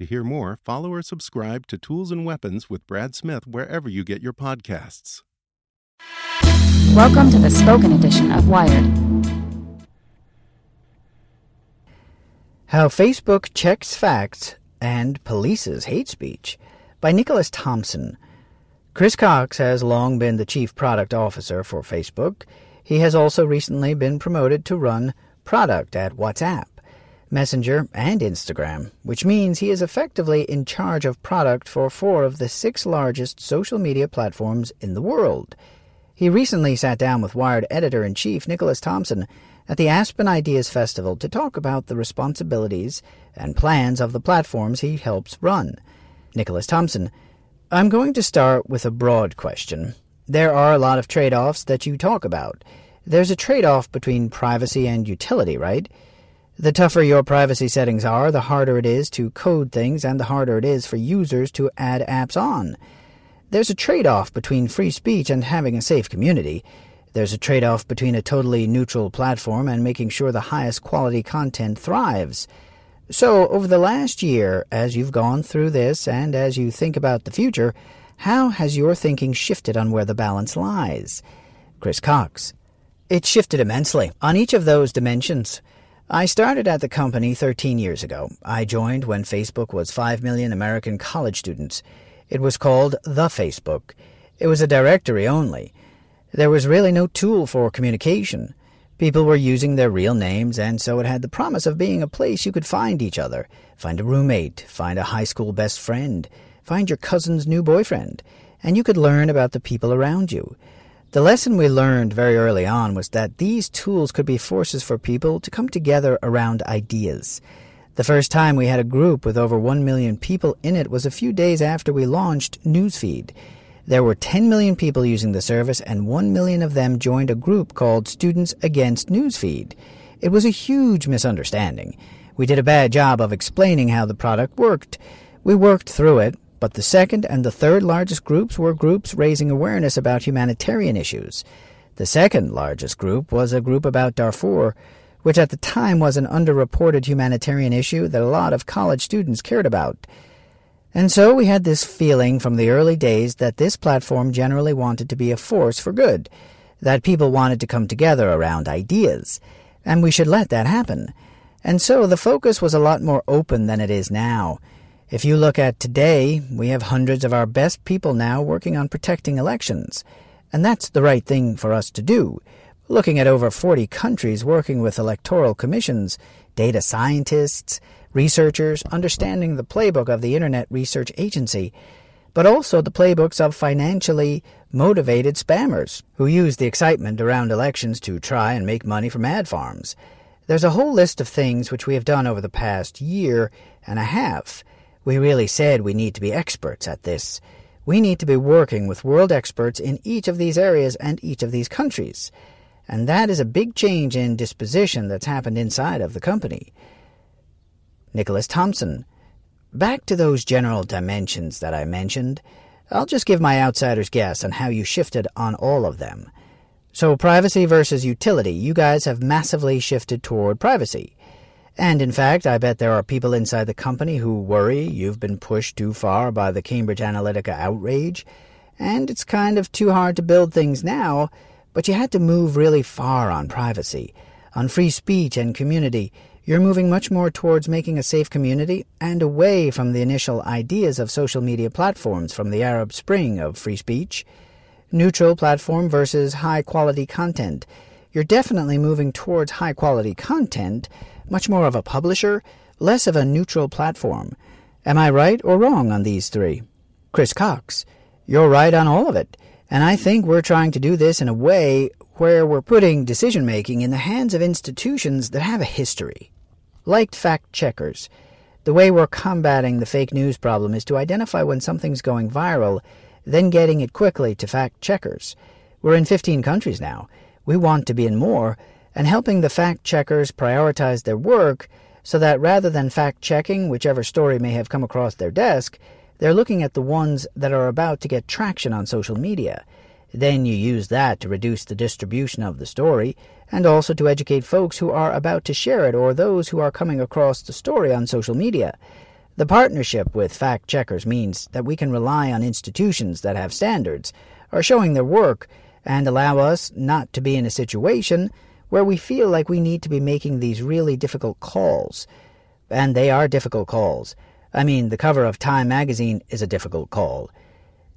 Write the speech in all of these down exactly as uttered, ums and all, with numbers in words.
To hear more, follow or subscribe to Tools and Weapons with Brad Smith wherever you get your podcasts. Welcome to the spoken edition of Wired. How Facebook Checks Facts and Polices Hate Speech by Nicholas Thompson. Chris Cox has long been the chief product officer for Facebook. He has also recently been promoted to run product at WhatsApp, Messenger, and Instagram, which means he is effectively in charge of product for four of the six largest social media platforms in the world. He recently sat down with Wired Editor-in-Chief Nicholas Thompson at the Aspen Ideas Festival to talk about the responsibilities and plans of the platforms he helps run. Nicholas Thompson: I'm going to start with a broad question. There are a lot of trade-offs that you talk about. There's a trade-off between privacy and utility, right? The tougher your privacy settings are, the harder it is to code things and the harder it is for users to add apps on. There's a trade-off between free speech and having a safe community. There's a trade-off between a totally neutral platform and making sure the highest quality content thrives. So, over the last year, as you've gone through this and as you think about the future, how has your thinking shifted on where the balance lies? Chris Cox: It shifted immensely on each of those dimensions. I started at the company thirteen years ago. I joined when Facebook was five million American college students. It was called The Facebook. It was a directory only. There was really no tool for communication. People were using their real names, and so it had the promise of being a place you could find each other, find a roommate, find a high school best friend, find your cousin's new boyfriend, and you could learn about the people around you. The lesson we learned very early on was that these tools could be forces for people to come together around ideas. The first time we had a group with over one million people in it was a few days after we launched News Feed. There were ten million people using the service, and one million of them joined a group called Students Against News Feed. It was a huge misunderstanding. We did a bad job of explaining how the product worked. We worked through it, but the second and the third largest groups were groups raising awareness about humanitarian issues. The second largest group was a group about Darfur, which at the time was an underreported humanitarian issue that a lot of college students cared about. And so we had this feeling from the early days that this platform generally wanted to be a force for good, that people wanted to come together around ideas, and we should let that happen. And so the focus was a lot more open than it is now. If you look at today, we have hundreds of our best people now working on protecting elections, and that's the right thing for us to do. Looking at over forty countries working with electoral commissions, data scientists, researchers, understanding the playbook of the Internet Research Agency, but also the playbooks of financially motivated spammers who use the excitement around elections to try and make money from ad farms. There's a whole list of things which we have done over the past year and a half. We really said we need to be experts at this. We need to be working with world experts in each of these areas and each of these countries. And that is a big change in disposition that's happened inside of the company. Nicholas Thompson: Back to those general dimensions that I mentioned, I'll just give my outsider's guess on how you shifted on all of them. So privacy versus utility, you guys have massively shifted toward privacy. And in fact, I bet there are people inside the company who worry you've been pushed too far by the Cambridge Analytica outrage, And it's kind of too hard to build things now, but you had to move really far on privacy, on free speech and community. You're moving much more towards making a safe community and away from the initial ideas of social media platforms from the Arab Spring of free speech. Neutral platform versus high-quality content. You're definitely moving towards high-quality content, much more of a publisher, less of a neutral platform. Am I right or wrong on these three? Chris Cox, you're right on all of it. And I think we're trying to do this in a way where we're putting decision-making in the hands of institutions that have a history. Like fact-checkers. The way we're combating the fake news problem is to identify when something's going viral, then getting it quickly to fact-checkers. We're in fifteen countries now. We want to be in more, and helping the fact-checkers prioritize their work so that rather than fact-checking whichever story may have come across their desk, they're looking at the ones that are about to get traction on social media. Then you use that to reduce the distribution of the story, and also to educate folks who are about to share it or those who are coming across the story on social media. The partnership with fact-checkers means that we can rely on institutions that have standards, are showing their work, and allow us not to be in a situation where we feel like we need to be making these really difficult calls. And they are difficult calls. I mean, the cover of Time magazine is a difficult call.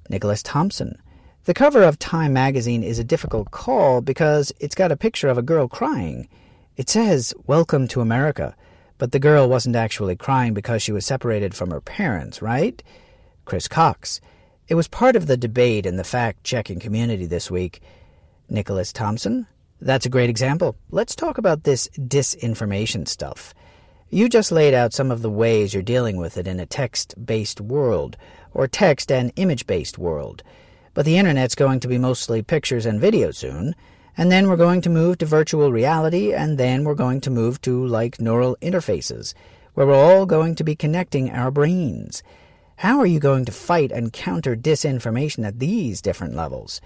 Nicholas Thompson. The cover of Time magazine is a difficult call because it's got a picture of a girl crying. It says, "Welcome to America." But the girl wasn't actually crying because she was separated from her parents, right? Chris Cox. It was part of the debate in the fact-checking community this week. Nicholas Thompson. That's a great example. Let's talk about this disinformation stuff. You just laid out some of the ways you're dealing with it in a text-based world, or text and image-based world. But the internet's going to be mostly pictures and video soon. And then we're going to move to virtual reality, and then we're going to move to, like, neural interfaces, where we're all going to be connecting our brains. How are you going to fight and counter disinformation at these different levels?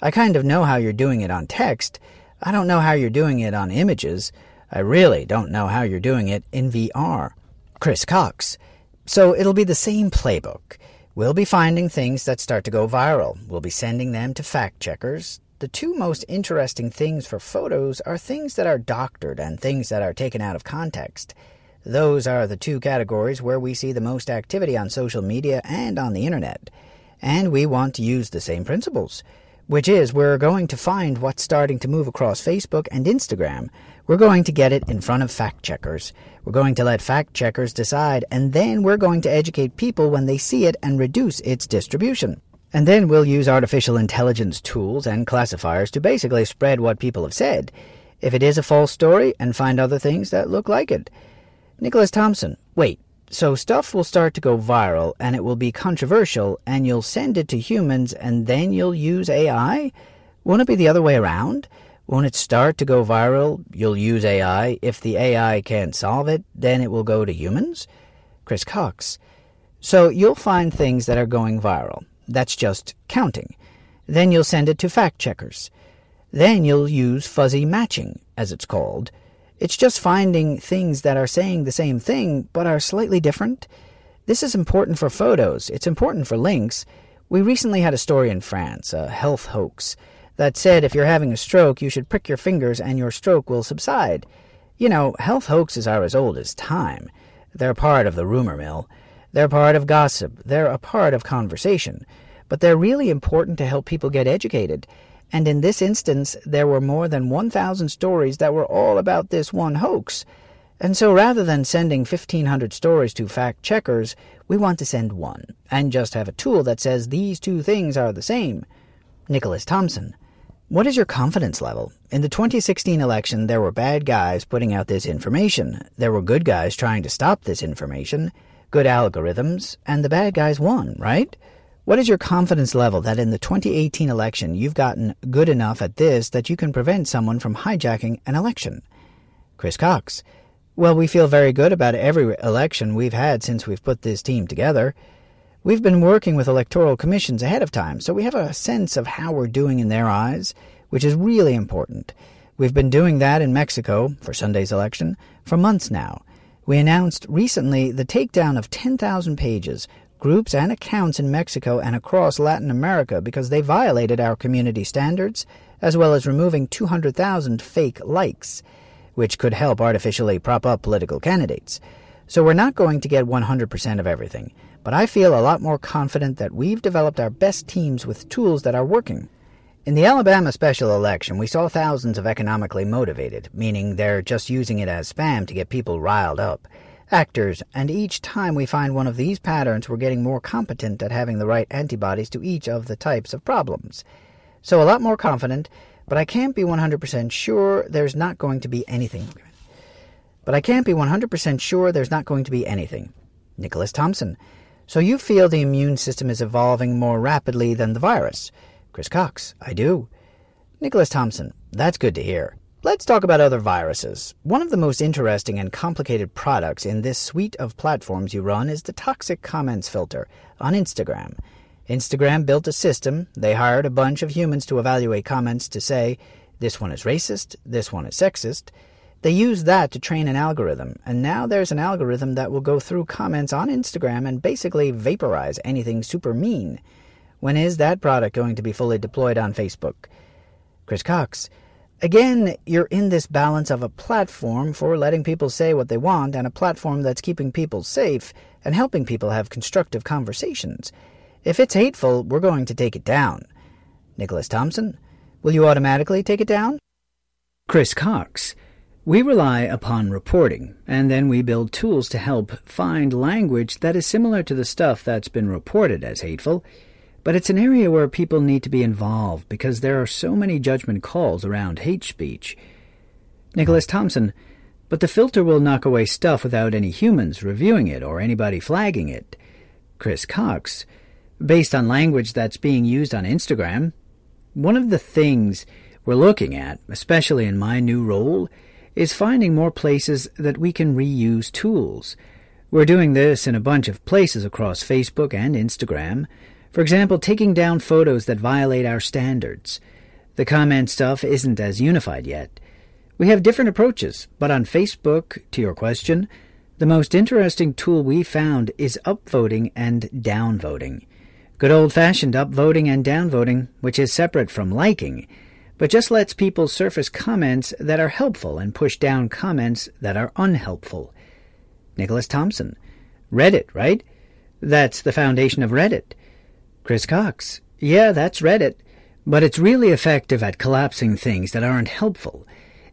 I kind of know how you're doing it on text. I don't know how you're doing it on images. I really don't know how you're doing it in V R. Chris Cox. So it'll be the same playbook. We'll be finding things that start to go viral. We'll be sending them to fact-checkers. The two most interesting things for photos are things that are doctored and things that are taken out of context. Those are the two categories where we see the most activity on social media and on the internet. And we want to use the same principles, which is we're going to find what's starting to move across Facebook and Instagram. We're going to get it in front of fact-checkers. We're going to let fact-checkers decide, and then we're going to educate people when they see it and reduce its distribution. And then we'll use artificial intelligence tools and classifiers to basically spread what people have said, if it is a false story, and find other things that look like it. Nicholas Thompson. Wait, so stuff will start to go viral, and it will be controversial, and you'll send it to humans, and then you'll use A I? Won't it be the other way around? Won't it start to go viral, you'll use A I, if the A I can't solve it, then it will go to humans? Chris Cox. So you'll find things that are going viral. That's just counting. Then you'll send it to fact-checkers. Then you'll use fuzzy matching, as it's called. It's just finding things that are saying the same thing but are slightly different. This is important for photos. It's important for links. We recently had a story in France, a health hoax, that said if you're having a stroke, you should prick your fingers and your stroke will subside. You know, health hoaxes are as old as time. They're part of the rumor mill. They're part of gossip. They're a part of conversation. But they're really important to help people get educated. And in this instance, there were more than one thousand stories that were all about this one hoax. And so rather than sending fifteen hundred stories to fact-checkers, we want to send one, and just have a tool that says these two things are the same. Nicholas Thompson. What is your confidence level? In the twenty sixteen election, there were bad guys putting out this information. There were good guys trying to stop this information. Good algorithms, and the bad guys won, right? What is your confidence level that in the twenty eighteen election you've gotten good enough at this that you can prevent someone from hijacking an election? Chris Cox. Well, we feel very good about every election we've had since we've put this team together. We've been working with electoral commissions ahead of time, so we have a sense of how we're doing in their eyes, which is really important. We've been doing that in Mexico, for Sunday's election, for months now. We announced recently the takedown of ten thousand pages, groups and accounts in Mexico and across Latin America because they violated our community standards, as well as removing two hundred thousand fake likes, which could help artificially prop up political candidates. So we're not going to get one hundred percent of everything, but I feel a lot more confident that we've developed our best teams with tools that are working. In the Alabama special election, we saw thousands of economically motivated, meaning they're just using it as spam to get people riled up. Actors, and each time we find one of these patterns, we're getting more competent at having the right antibodies to each of the types of problems. So a lot more confident, but I can't be one hundred percent sure there's not going to be anything. But I can't be one hundred percent sure there's not going to be anything. Nicholas Thompson. So you feel the immune system is evolving more rapidly than the virus? Chris Cox. I do. Nicholas Thompson. That's good to hear. Let's talk about other viruses. One of the most interesting and complicated products in this suite of platforms you run is the toxic comments filter on Instagram. Instagram built a system. They hired a bunch of humans to evaluate comments to say, this one is racist, this one is sexist. They used that to train an algorithm, and now there's an algorithm that will go through comments on Instagram and basically vaporize anything super mean. When is that product going to be fully deployed on Facebook? Chris Cox. Again, you're in this balance of a platform for letting people say what they want and a platform that's keeping people safe and helping people have constructive conversations. If it's hateful, we're going to take it down. Nicholas Thompson, will you automatically take it down? Chris Cox, we rely upon reporting, and then we build tools to help find language that is similar to the stuff that's been reported as hateful. But it's an area where people need to be involved because there are so many judgment calls around hate speech. Nicholas Thompson, but the filter will knock away stuff without any humans reviewing it or anybody flagging it. Chris Cox, based on language that's being used on Instagram, one of the things we're looking at, especially in my new role, is finding more places that we can reuse tools. We're doing this in a bunch of places across Facebook and Instagram. For example, taking down photos that violate our standards. The comment stuff isn't as unified yet. We have different approaches, but on Facebook, to your question, the most interesting tool we found is upvoting and downvoting. Good old-fashioned upvoting and downvoting, which is separate from liking, but just lets people surface comments that are helpful and push down comments that are unhelpful. Nicholas Thompson, Reddit, right? That's the foundation of Reddit. Chris Cox, yeah, that's Reddit, but it's really effective at collapsing things that aren't helpful.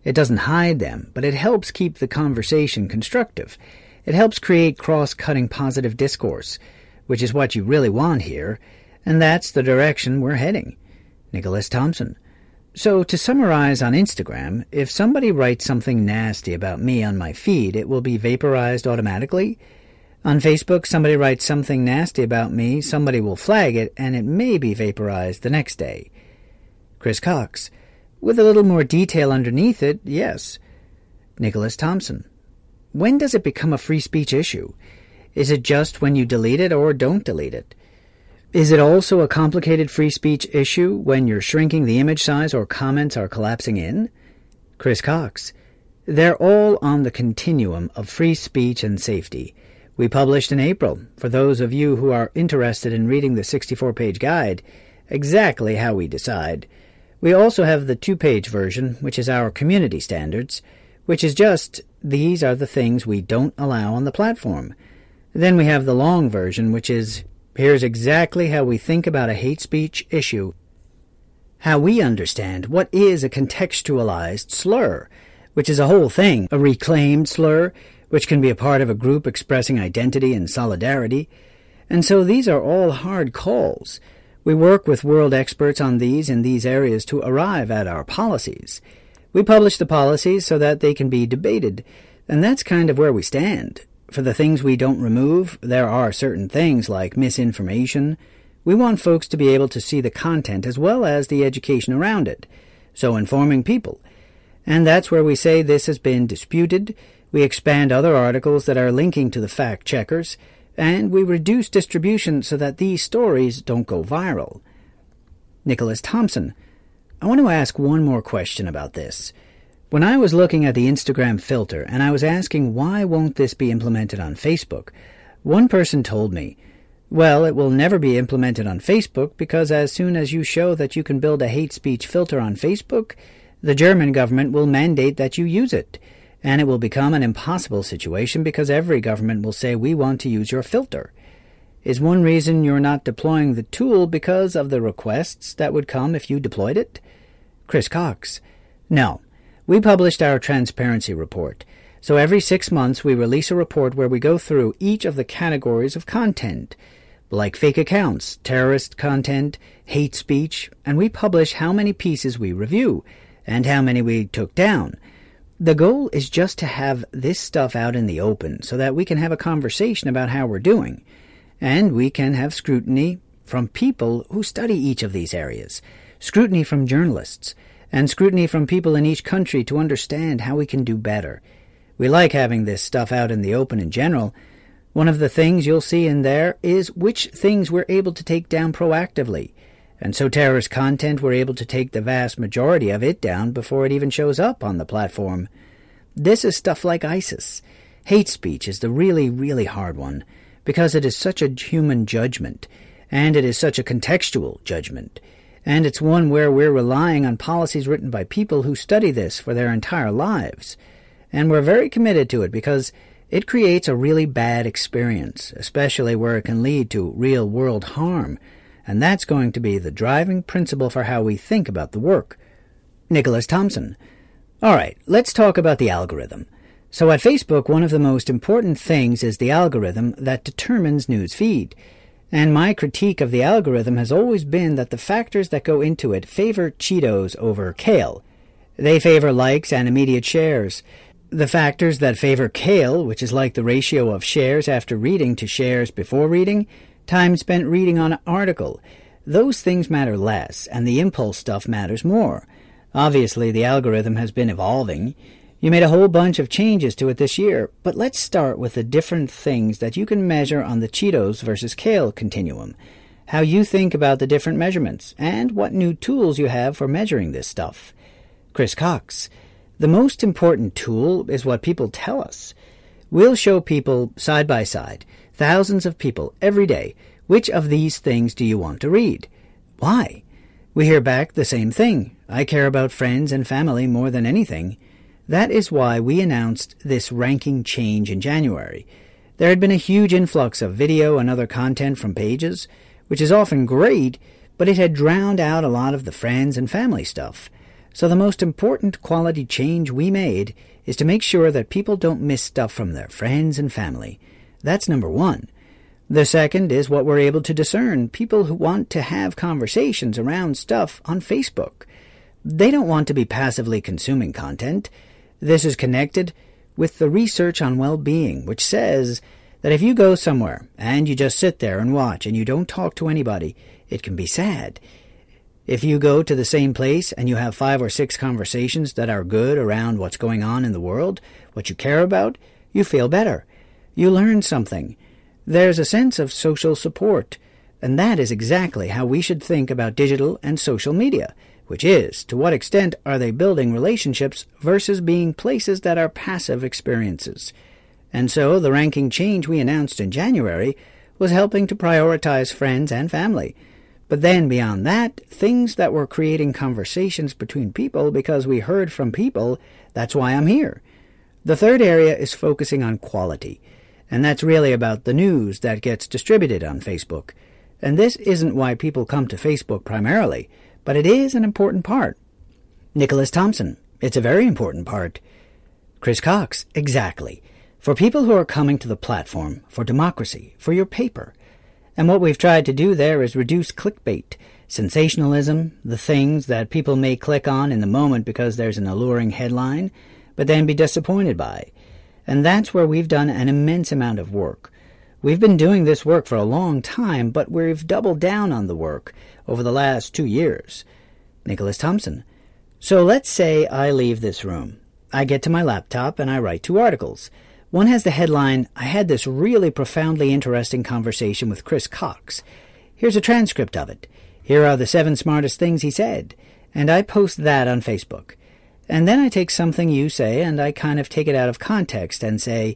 It doesn't hide them, but it helps keep the conversation constructive. It helps create cross-cutting positive discourse, which is what you really want here, and that's the direction we're heading. Nicholas Thompson. So, to summarize on Instagram, if somebody writes something nasty about me on my feed, it will be vaporized automatically. On Facebook, somebody writes something nasty about me, somebody will flag it, and it may be vaporized the next day. Chris Cox, with a little more detail underneath it, yes. Nicholas Thompson, when does it become a free speech issue? Is it just when you delete it or don't delete it? Is it also a complicated free speech issue when you're shrinking the image size or comments are collapsing in? Chris Cox, they're all on the continuum of free speech and safety. We published in April, for those of you who are interested in reading the sixty-four page guide, exactly how we decide. We also have the two page version, which is our community standards, which is just, these are the things we don't allow on the platform. Then we have the long version, which is, here's exactly how we think about a hate speech issue. How we understand what is a contextualized slur, which is a whole thing, a reclaimed slur, which can be a part of a group expressing identity and solidarity. And so these are all hard calls. We work with world experts on these in these areas to arrive at our policies. We publish the policies so that they can be debated, and that's kind of where we stand. For the things we don't remove, there are certain things like misinformation. We want folks to be able to see the content as well as the education around it, so informing people. And that's where we say this has been disputed. We expand other articles that are linking to the fact checkers, and we reduce distribution so that these stories don't go viral. Nicholas Thompson, I want to ask one more question about this. When I was looking at the Instagram filter and I was asking why won't this be implemented on Facebook, one person told me, Well, it will never be implemented on Facebook because as soon as you show that you can build a hate speech filter on Facebook, the German government will mandate that you use it. And it will become an impossible situation because every government will say, we want to use your filter. Is one reason you're not deploying the tool because of the requests that would come if you deployed it? Chris Cox. No. We published our transparency report. So every six months we release a report where we go through each of the categories of content, like fake accounts, terrorist content, hate speech, and we publish how many pieces we review and how many we took down. The goal is just to have this stuff out in the open so that we can have a conversation about how we're doing, and we can have scrutiny from people who study each of these areas, scrutiny from journalists, and scrutiny from people in each country to understand how we can do better. We like having this stuff out in the open in general. One of the things you'll see in there is which things we're able to take down proactively, and so terrorist content, we're able to take the vast majority of it down before it even shows up on the platform. This is stuff like ISIS. Hate speech is the really, really hard one, because it is such a human judgment, and it is such a contextual judgment, and it's one where we're relying on policies written by people who study this for their entire lives. And we're very committed to it because it creates a really bad experience, especially where it can lead to real-world harm. And that's going to be the driving principle for how we think about the work. Nicholas Thompson. All right, let's talk about the algorithm. So at Facebook, one of the most important things is the algorithm that determines news feed. And my critique of the algorithm has always been that the factors that go into it favor Cheetos over kale. They favor likes and immediate shares. The factors that favor kale, which is like the ratio of shares after reading to shares before reading, time spent reading on an article, those things matter less, and the impulse stuff matters more. Obviously, the algorithm has been evolving. You made a whole bunch of changes to it this year, but let's start with the different things that you can measure on the Cheetos versus kale continuum, how you think about the different measurements, and what new tools you have for measuring this stuff. Chris Cox. The most important tool is what people tell us. We'll show people side by side, thousands of people every day, which of these things do you want to read? Why? We hear back the same thing. I care about friends and family more than anything. That is why we announced this ranking change in January. There had been a huge influx of video and other content from pages, which is often great, but it had drowned out a lot of the friends and family stuff. So the most important quality change we made is to make sure that people don't miss stuff from their friends and family. That's number one. The second is what we're able to discern. People who want to have conversations around stuff on Facebook. They don't want to be passively consuming content. This is connected with the research on well-being, which says that if you go somewhere and you just sit there and watch and you don't talk to anybody, it can be sad. If you go to the same place and you have five or six conversations that are good around what's going on in the world, what you care about, you feel better. You learn something. There's a sense of social support, and that is exactly how we should think about digital and social media, which is, to what extent are they building relationships versus being places that are passive experiences. And so the ranking change we announced in January was helping to prioritize friends and family. But then beyond that, things that were creating conversations between people because we heard from people, that's why I'm here. The third area is focusing on quality. And that's really about the news that gets distributed on Facebook. And this isn't why people come to Facebook primarily, but it is an important part. Nicholas Thompson, it's a very important part. Chris Cox, exactly. For people who are coming to the platform, for democracy, for your paper. And what we've tried to do there is reduce clickbait, sensationalism, the things that people may click on in the moment because there's an alluring headline, but then be disappointed by. And that's where we've done an immense amount of work. We've been doing this work for a long time, but we've doubled down on the work over the last two years. Nicholas Thompson. So let's say I leave this room. I get to my laptop and I write two articles. One has the headline, I had this really profoundly interesting conversation with Chris Cox. Here's a transcript of it. Here are the seven smartest things he said. And I post that on Facebook. And then I take something you say and I kind of take it out of context and say,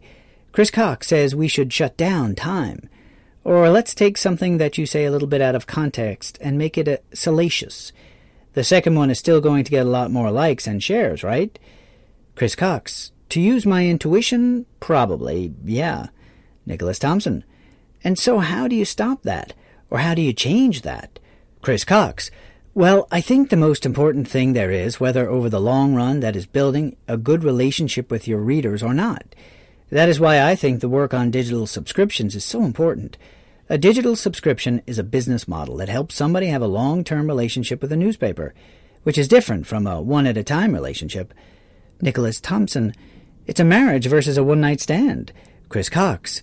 Chris Cox says we should shut down time. Or let's take something that you say a little bit out of context and make it a salacious. The second one is still going to get a lot more likes and shares, right? Chris Cox. To use my intuition? Probably, yeah. Nicholas Thompson. And so how do you stop that? Or how do you change that? Chris Cox. Well, I think the most important thing there is whether over the long run that is building a good relationship with your readers or not. That is why I think the work on digital subscriptions is so important. A digital subscription is a business model that helps somebody have a long-term relationship with a newspaper, which is different from a one-at-a-time relationship. Nicholas Thompson. It's a marriage versus a one-night stand. Chris Cox.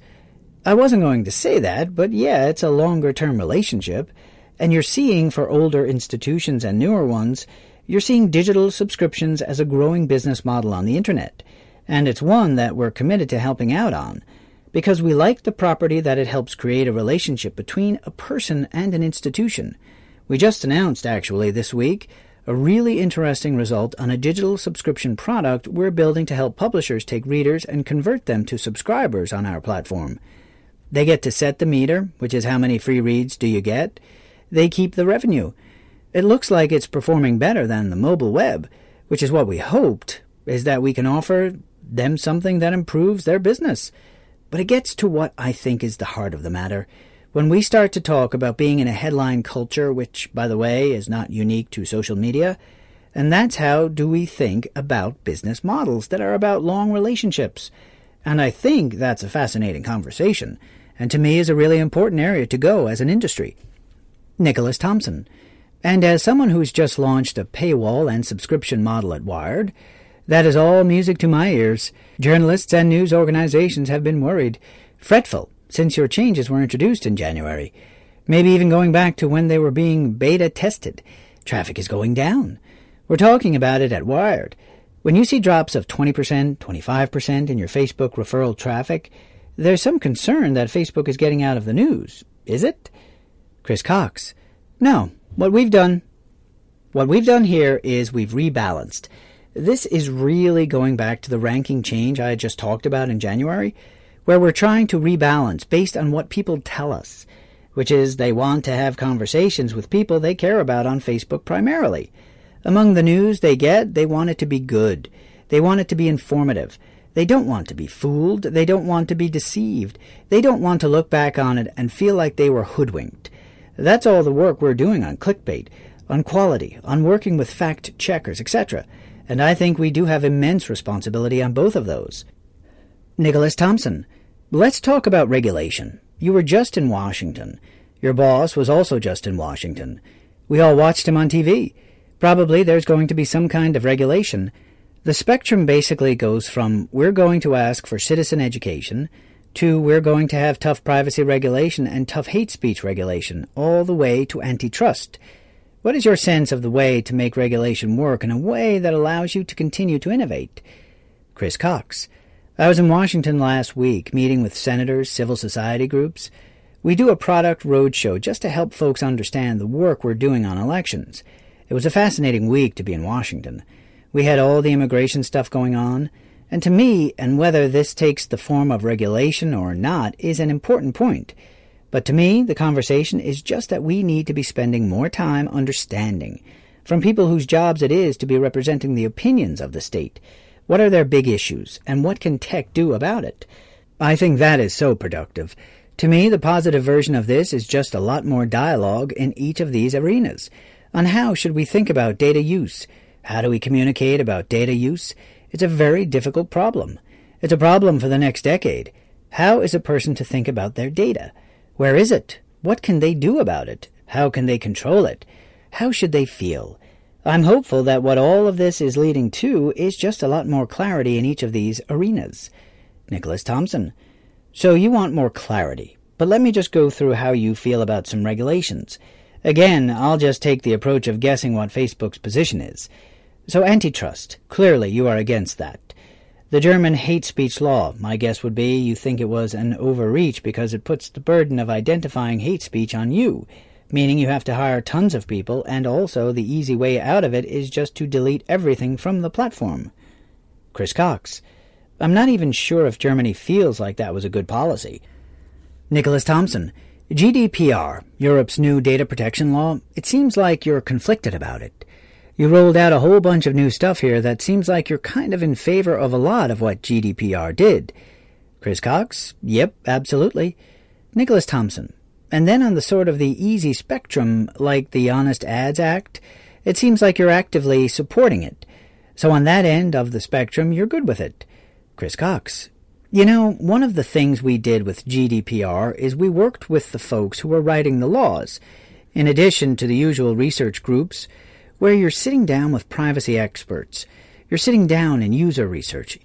I wasn't going to say that, but yeah, it's a longer-term relationship. And you're seeing, for older institutions and newer ones, you're seeing digital subscriptions as a growing business model on the Internet. And it's one that we're committed to helping out on, because we like the property that it helps create a relationship between a person and an institution. We just announced, actually, this week, a really interesting result on a digital subscription product we're building to help publishers take readers and convert them to subscribers on our platform. They get to set the meter, which is how many free reads do you get. They keep the revenue. It looks like it's performing better than the mobile web, which is what we hoped, is that we can offer them something that improves their business. But it gets to what I think is the heart of the matter. When we start to talk about being in a headline culture, which, by the way, is not unique to social media, and that's how do we think about business models that are about long relationships. And I think that's a fascinating conversation, and to me is a really important area to go as an industry. Nicholas Thompson. And as someone who's just launched a paywall and subscription model at Wired, that is all music to my ears. Journalists and news organizations have been worried, fretful, since your changes were introduced in January. Maybe even going back to when they were being beta tested. Traffic is going down. We're talking about it at Wired. When you see drops of twenty percent, twenty-five percent in your Facebook referral traffic, there's some concern that Facebook is getting out of the news. Is it? Chris Cox. No. What we've done, what we've done here is we've rebalanced. This is really going back to the ranking change I just talked about in January, where we're trying to rebalance based on what people tell us, which is they want to have conversations with people they care about on Facebook primarily. Among the news they get, they want it to be good. They want it to be informative. They don't want to be fooled. They don't want to be deceived. They don't want to look back on it and feel like they were hoodwinked. That's all the work we're doing on clickbait, on quality, on working with fact checkers, et cetera, and I think we do have immense responsibility on both of those. Nicholas Thompson. Let's talk about regulation. You were just in Washington. Your boss was also just in Washington. We all watched him on T V. Probably there's going to be some kind of regulation. The spectrum basically goes from we're going to ask for citizen education to we're going to have tough privacy regulation and tough hate speech regulation, all the way to antitrust. What is your sense of the way to make regulation work in a way that allows you to continue to innovate? Chris Cox. I was in Washington last week meeting with senators, civil society groups. We do a product roadshow just to help folks understand the work we're doing on elections. It was a fascinating week to be in Washington. We had all the immigration stuff going on, and to me, and whether this takes the form of regulation or not, is an important point. But to me, the conversation is just that we need to be spending more time understanding from people whose jobs it is to be representing the opinions of the state. What are their big issues, and what can tech do about it? I think that is so productive. To me, the positive version of this is just a lot more dialogue in each of these arenas on how should we think about data use? How do we communicate about data use? It's a very difficult problem. It's a problem for the next decade. How is a person to think about their data? Where is it? What can they do about it? How can they control it? How should they feel? I'm hopeful that what all of this is leading to is just a lot more clarity in each of these arenas. Nicholas Thompson. So you want more clarity, but let me just go through how you feel about some regulations. Again, I'll just take the approach of guessing what Facebook's position is. So antitrust. Clearly you are against that. The German hate speech law, my guess would be you think it was an overreach because it puts the burden of identifying hate speech on you, meaning you have to hire tons of people, and also the easy way out of it is just to delete everything from the platform. Chris Cox. I'm not even sure if Germany feels like that was a good policy. Nicholas Thompson. G D P R, Europe's new data protection law, it seems like you're conflicted about it. You rolled out a whole bunch of new stuff here that seems like you're kind of in favor of a lot of what G D P R did. Chris Cox? Yep, absolutely. Nicholas Thompson? And then on the sort of the easy spectrum, like the Honest Ads Act, it seems like you're actively supporting it. So on that end of the spectrum, you're good with it. Chris Cox? You know, one of the things we did with G D P R is we worked with the folks who were writing the laws, in addition to the usual research groups, where you're sitting down with privacy experts. You're sitting down in user research.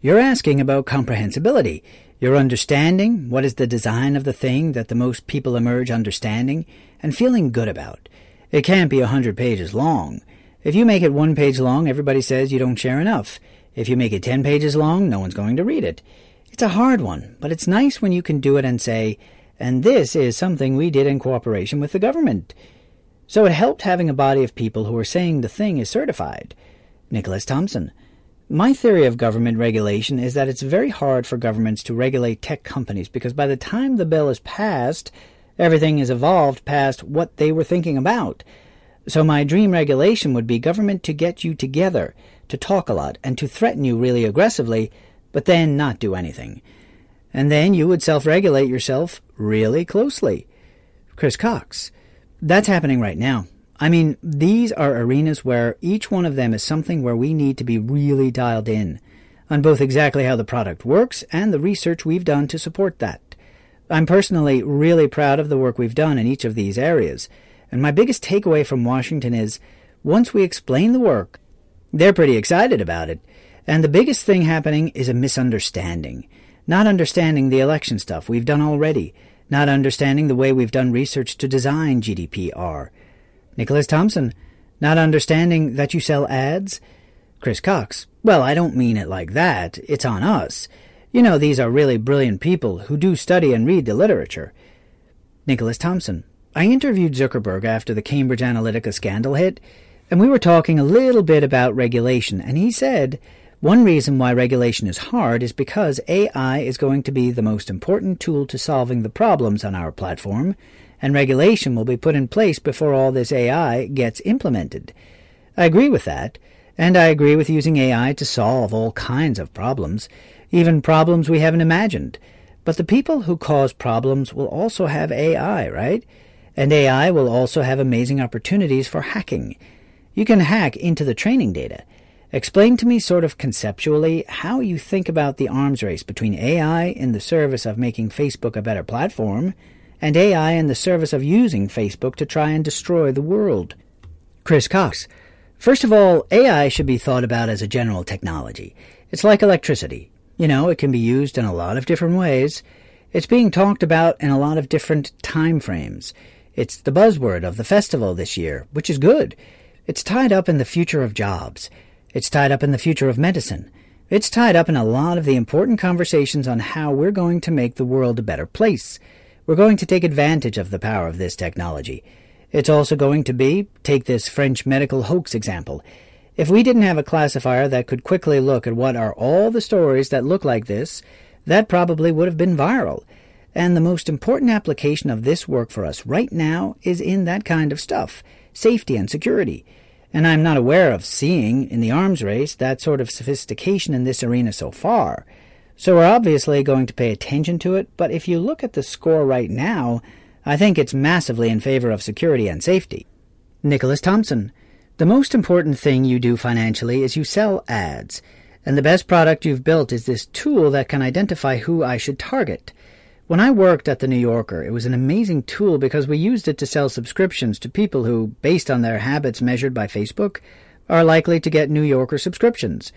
You're asking about comprehensibility. You're understanding what is the design of the thing that the most people emerge understanding and feeling good about. It can't be a hundred pages long. If you make it one page long, everybody says you don't share enough. If you make it ten pages long, no one's going to read it. It's a hard one, but it's nice when you can do it and say, and this is something we did in cooperation with the government. So it helped having a body of people who are saying the thing is certified. Nicholas Thompson. My theory of government regulation is that it's very hard for governments to regulate tech companies because by the time the bill is passed, everything has evolved past what they were thinking about. So my dream regulation would be government to get you together, to talk a lot, and to threaten you really aggressively, but then not do anything. And then you would self-regulate yourself really closely. Chris Cox. That's happening right now. I mean, these are arenas where each one of them is something where we need to be really dialed in on both exactly how the product works and the research we've done to support that. I'm personally really proud of the work we've done in each of these areas, and my biggest takeaway from Washington is once we explain the work, they're pretty excited about it. And the biggest thing happening is a misunderstanding. Not understanding the election stuff we've done already. Not understanding the way we've done research to design G D P R. Nicholas Thompson, not understanding that you sell ads? Chris Cox, well, I don't mean it like that. It's on us. You know, these are really brilliant people who do study and read the literature. Nicholas Thompson, I interviewed Zuckerberg after the Cambridge Analytica scandal hit, and we were talking a little bit about regulation, and he said, one reason why regulation is hard is because A I is going to be the most important tool to solving the problems on our platform, and regulation will be put in place before all this A I gets implemented. I agree with that, and I agree with using A I to solve all kinds of problems, even problems we haven't imagined. But the people who cause problems will also have A I, right? And A I will also have amazing opportunities for hacking. You can hack into the training data. Explain to me sort of conceptually how you think about the arms race between A I in the service of making Facebook a better platform and A I in the service of using Facebook to try and destroy the world. Chris Cox. First of all, A I should be thought about as a general technology. It's like electricity. You know, it can be used in a lot of different ways. It's being talked about in a lot of different time frames. It's the buzzword of the festival this year, which is good. It's tied up in the future of jobs. It's tied up in the future of medicine. It's tied up in a lot of the important conversations on how we're going to make the world a better place. We're going to take advantage of the power of this technology. It's also going to be, take this French medical hoax example. If we didn't have a classifier that could quickly look at what are all the stories that look like this, that probably would have been viral. And the most important application of this work for us right now is in that kind of stuff, safety and security. And I'm not aware of seeing, in the arms race, that sort of sophistication in this arena so far. So we're obviously going to pay attention to it, but if you look at the score right now, I think it's massively in favor of security and safety. Nicholas Thompson, the most important thing you do financially is you sell ads, and the best product you've built is this tool that can identify who I should target. When I worked at The New Yorker, it was an amazing tool because we used it to sell subscriptions to people who, based on their habits measured by Facebook, are likely to get New Yorker subscriptions.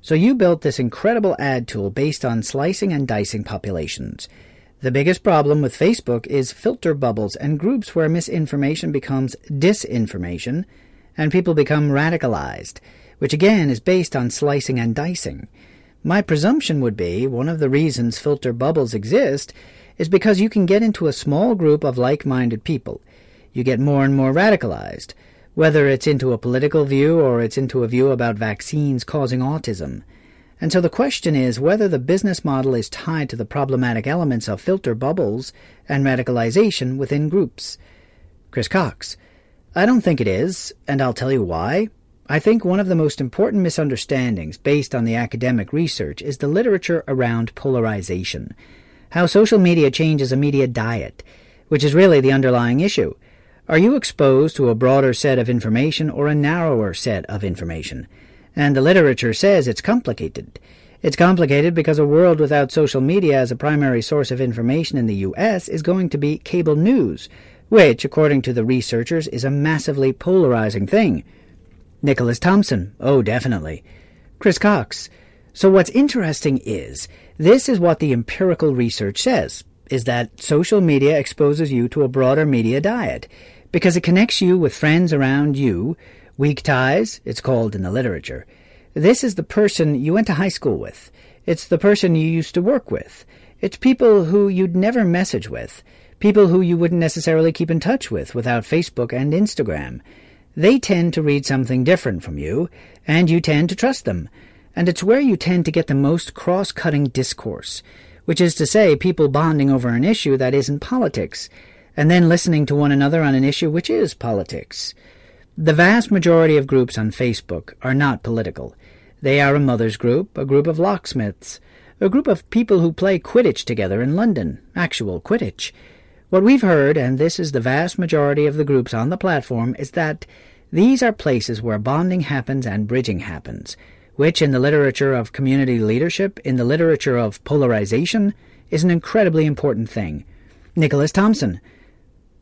So you built this incredible ad tool based on slicing and dicing populations. The biggest problem with Facebook is filter bubbles and groups where misinformation becomes disinformation and people become radicalized, which again is based on slicing and dicing. My presumption would be one of the reasons filter bubbles exist is because you can get into a small group of like-minded people. You get more and more radicalized, whether it's into a political view or it's into a view about vaccines causing autism. And so the question is whether the business model is tied to the problematic elements of filter bubbles and radicalization within groups. Chris Cox: I don't think it is, and I'll tell you why. I think one of the most important misunderstandings based on the academic research is the literature around polarization, how social media changes a media diet, which is really the underlying issue. Are you exposed to a broader set of information or a narrower set of information? And the literature says it's complicated. It's complicated because a world without social media as a primary source of information in the U S is going to be cable news, which, according to the researchers, is a massively polarizing thing. Nicholas Thompson: Oh, definitely. Chris Cox: So what's interesting is, this is what the empirical research says, is that social media exposes you to a broader media diet, because it connects you with friends around you, weak ties, it's called in the literature. This is the person you went to high school with. It's the person you used to work with. It's people who you'd never message with, people who you wouldn't necessarily keep in touch with without Facebook and Instagram. They tend to read something different from you, and you tend to trust them. And it's where you tend to get the most cross-cutting discourse, which is to say people bonding over an issue that isn't politics, and then listening to one another on an issue which is politics. The vast majority of groups on Facebook are not political. They are a mother's group, a group of locksmiths, a group of people who play Quidditch together in London, actual Quidditch. What we've heard, and this is the vast majority of the groups on the platform, is that these are places where bonding happens and bridging happens, which in the literature of community leadership, in the literature of polarization, is an incredibly important thing. Nicholas Thompson: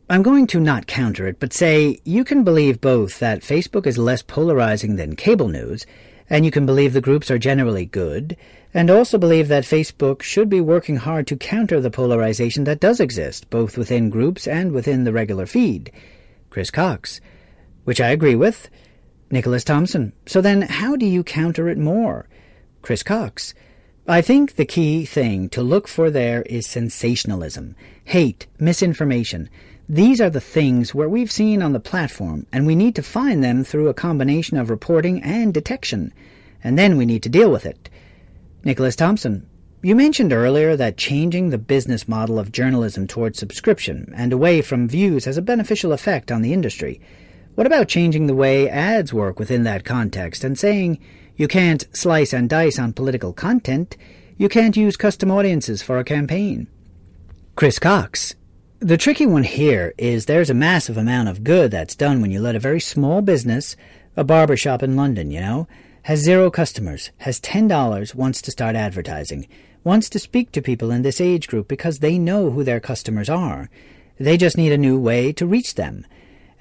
I'm going to not counter it, but say you can believe both that Facebook is less polarizing than cable news, and you can believe the groups are generally good, and also believe that Facebook should be working hard to counter the polarization that does exist, both within groups and within the regular feed. Chris Cox: Which I agree with. Nicholas Thompson: So then how do you counter it more? Chris Cox: I think the key thing to look for there is sensationalism, hate, misinformation. These are the things where we've seen on the platform, and we need to find them through a combination of reporting and detection, and then we need to deal with it. Nicholas Thompson: You mentioned earlier that changing the business model of journalism towards subscription and away from views has a beneficial effect on the industry. What about changing the way ads work within that context and saying you can't slice and dice on political content, you can't use custom audiences for a campaign? Chris Cox: The tricky one here is there's a massive amount of good that's done when you let a very small business, a barbershop in London, you know, has zero customers, has ten dollars, wants to start advertising, wants to speak to people in this age group because they know who their customers are. They just need a new way to reach them.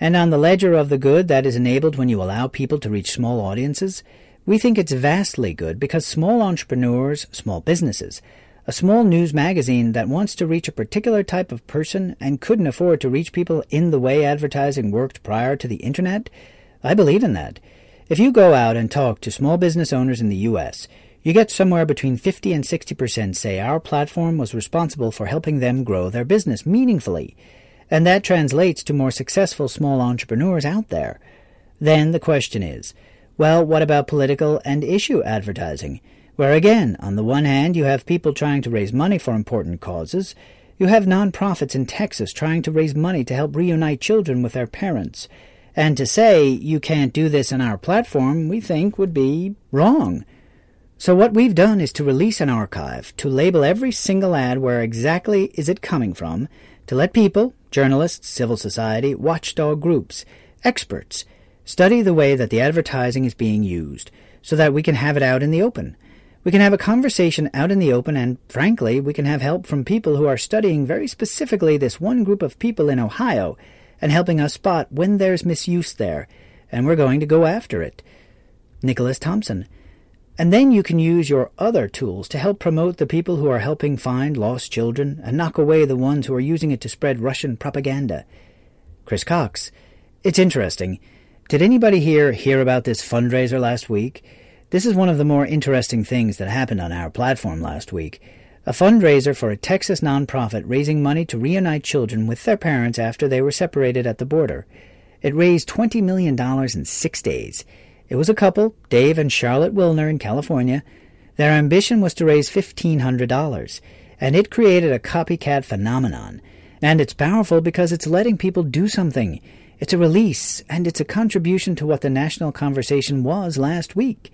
And on the ledger of the good that is enabled when you allow people to reach small audiences, we think it's vastly good because small entrepreneurs, small businesses, a small news magazine that wants to reach a particular type of person and couldn't afford to reach people in the way advertising worked prior to the internet? I believe in that. If you go out and talk to small business owners in the U S, you get somewhere between fifty and sixty percent say our platform was responsible for helping them grow their business meaningfully, and that translates to more successful small entrepreneurs out there. Then the question is, well, what about political and issue advertising? Where again, on the one hand, you have people trying to raise money for important causes. You have nonprofits in Texas trying to raise money to help reunite children with their parents. And to say, you can't do this on our platform, we think would be wrong. So what we've done is to release an archive, to label every single ad where exactly is it coming from, to let people, journalists, civil society, watchdog groups, experts, study the way that the advertising is being used, so that we can have it out in the open. We can have a conversation out in the open, and frankly, we can have help from people who are studying very specifically this one group of people in Ohio and helping us spot when there's misuse there, and we're going to go after it. Nicholas Thompson: And then you can use your other tools to help promote the people who are helping find lost children and knock away the ones who are using it to spread Russian propaganda. Chris Cox: It's interesting. Did anybody here hear about this fundraiser last week? This is one of the more interesting things that happened on our platform last week. A fundraiser for a Texas nonprofit raising money to reunite children with their parents after they were separated at the border. It raised twenty million dollars in six days. It was a couple, Dave and Charlotte Wilner in California. Their ambition was to raise fifteen hundred dollars, and it created a copycat phenomenon. And it's powerful because it's letting people do something. It's a release, and it's a contribution to what the national conversation was last week.